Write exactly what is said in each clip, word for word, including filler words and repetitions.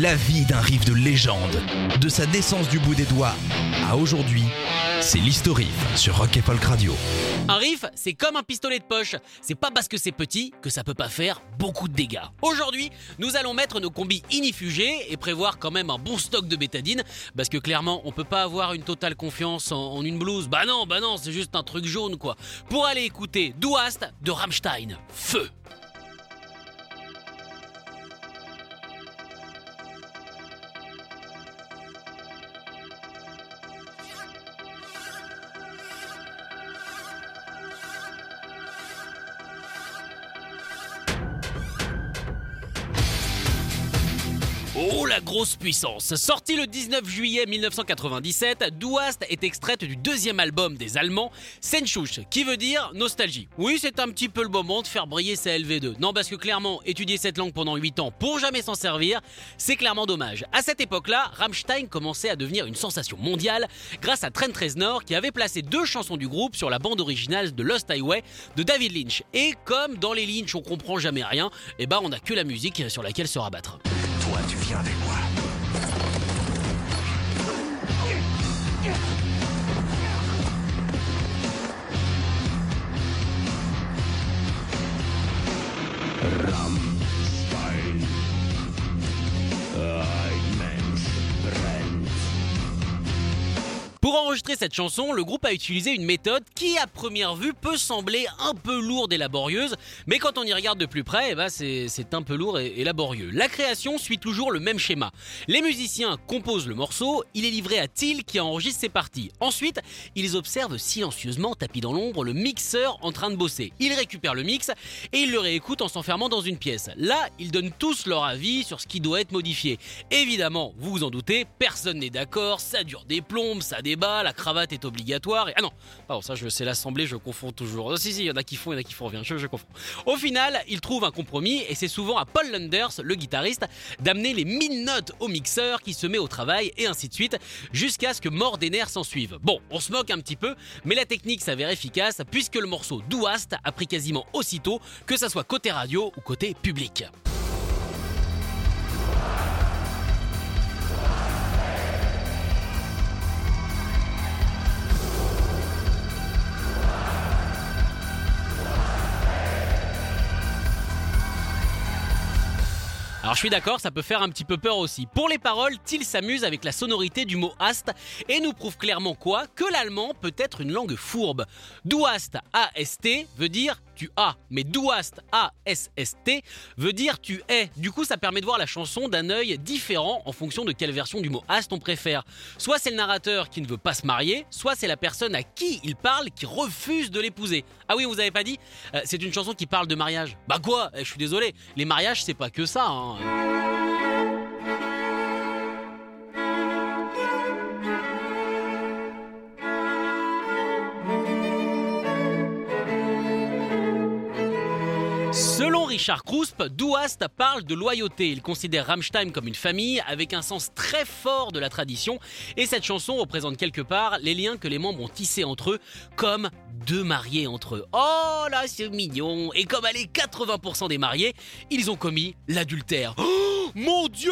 La vie d'un riff de légende, de sa naissance du bout des doigts à aujourd'hui, c'est l'History sur Rock et Folk Radio. Un riff, c'est comme un pistolet de poche. C'est pas parce que c'est petit que ça peut pas faire beaucoup de dégâts. Aujourd'hui, nous allons mettre nos combis inifugés et prévoir quand même un bon stock de bétadine, parce que clairement, on peut pas avoir une totale confiance en, en une blouse. Bah non, bah non, c'est juste un truc jaune quoi. Pour aller écouter Du Hast de Rammstein, feu. Oh la grosse puissance! Sorti le dix-neuf juillet mille neuf cent quatre-vingt-dix-sept, Du Hast est extraite du deuxième album des Allemands, Sehnsucht, qui veut dire nostalgie. Oui, c'est un petit peu le moment de faire briller sa L V deux. Non, parce que clairement, étudier cette langue pendant huit ans pour jamais s'en servir, c'est clairement dommage. À cette époque-là, Rammstein commençait à devenir une sensation mondiale grâce à Trent Reznor qui avait placé deux chansons du groupe sur la bande originale de Lost Highway de David Lynch. Et comme dans les Lynch on comprend jamais rien, eh ben on n'a que la musique sur laquelle se rabattre. Toi, tu viens avec moi. Rammstein. Ein Mensch brennt. Pour enregistrer cette chanson, le groupe a utilisé une méthode qui, à première vue, peut sembler un peu lourde et laborieuse, mais quand on y regarde de plus près, eh ben c'est, c'est un peu lourd et, et laborieux. La création suit toujours le même schéma. Les musiciens composent le morceau, il est livré à Till qui enregistre ses parties. Ensuite, ils observent silencieusement, tapis dans l'ombre, le mixeur en train de bosser. Ils récupèrent le mix et ils le réécoutent en s'enfermant dans une pièce. Là, ils donnent tous leur avis sur ce qui doit être modifié. Évidemment, vous vous en doutez, personne n'est d'accord, ça dure des plombes, ça débat, la cravate est obligatoire. Et... Ah non, pardon, ça je sais l'assemblée, je confonds toujours. Oh, si, si, il y en a qui font, il y en a qui font rien, je, je confonds. Au final, ils trouvent un compromis et c'est souvent à Paul Landers, le guitariste, d'amener les mille notes au mixeur qui se met au travail et ainsi de suite, jusqu'à ce que mort des nerfs s'en suive. Bon, on se moque un petit peu, mais la technique s'avère efficace puisque le morceau Du Hast a pris quasiment aussitôt, que ça soit côté radio ou côté public. Alors je suis d'accord, ça peut faire un petit peu peur aussi. Pour les paroles, Till s'amuse avec la sonorité du mot hast et nous prouve clairement quoi ? Que l'allemand peut être une langue fourbe. Du hast, A S T, veut dire tu as, mais Du Hast, A S S T, veut dire tu es. Du coup, ça permet de voir la chanson d'un œil différent en fonction de quelle version du mot hast on préfère. Soit c'est le narrateur qui ne veut pas se marier, soit c'est la personne à qui il parle qui refuse de l'épouser. Ah oui, vous avez pas dit ? euh, C'est une chanson qui parle de mariage. Bah quoi ? Je suis désolé, les mariages c'est pas que ça, hein. Selon Richard Kruspe, Du Hast parle de loyauté. Il considère Rammstein comme une famille avec un sens très fort de la tradition et cette chanson représente quelque part les liens que les membres ont tissés entre eux comme deux mariés entre eux. Oh là, c'est mignon. Et comme allez quatre-vingts pour cent des mariés, ils ont commis l'adultère. Oh, mon Dieu!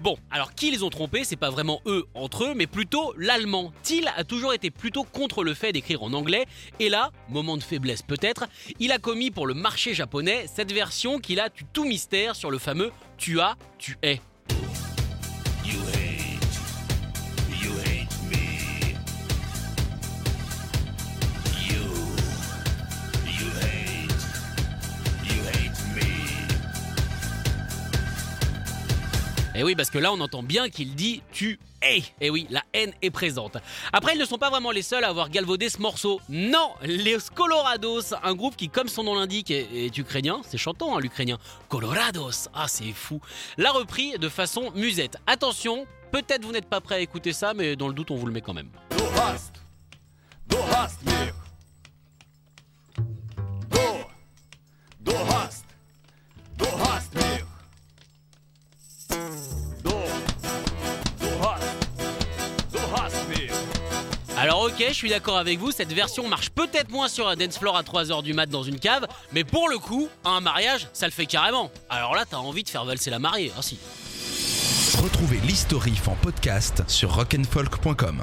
Bon, alors qui les ont trompés, c'est pas vraiment eux entre eux, mais plutôt l'allemand. Till a toujours été plutôt contre le fait d'écrire en anglais et là, moment de faiblesse peut-être, il a commis pour le marché japonais cette version qu'il a du tout mystère sur le fameux « tu as, tu es ». You hate, you hate me. You, you hate, you hate me. Et oui, parce que là, on entend bien qu'il dit « tu hais ». Et oui, la haine est présente. Après, ils ne sont pas vraiment les seuls à avoir galvaudé ce morceau. Non, les Colorados, un groupe qui, comme son nom l'indique, est, est ukrainien. C'est chantant, hein, l'ukrainien. Colorados, ah, c'est fou. L'a repris de façon musette. Attention, peut-être vous n'êtes pas prêts à écouter ça, mais dans le doute, on vous le met quand même. Du hast, du hast mich. Du, du hast, du hast mich. Alors ok, je suis d'accord avec vous, cette version marche peut-être moins sur un dance floor à trois heures du mat dans une cave, mais pour le coup, un mariage, ça le fait carrément. Alors là, t'as envie de faire valser la mariée, ah si. Retrouvez l'historif en podcast sur rock and folk dot com.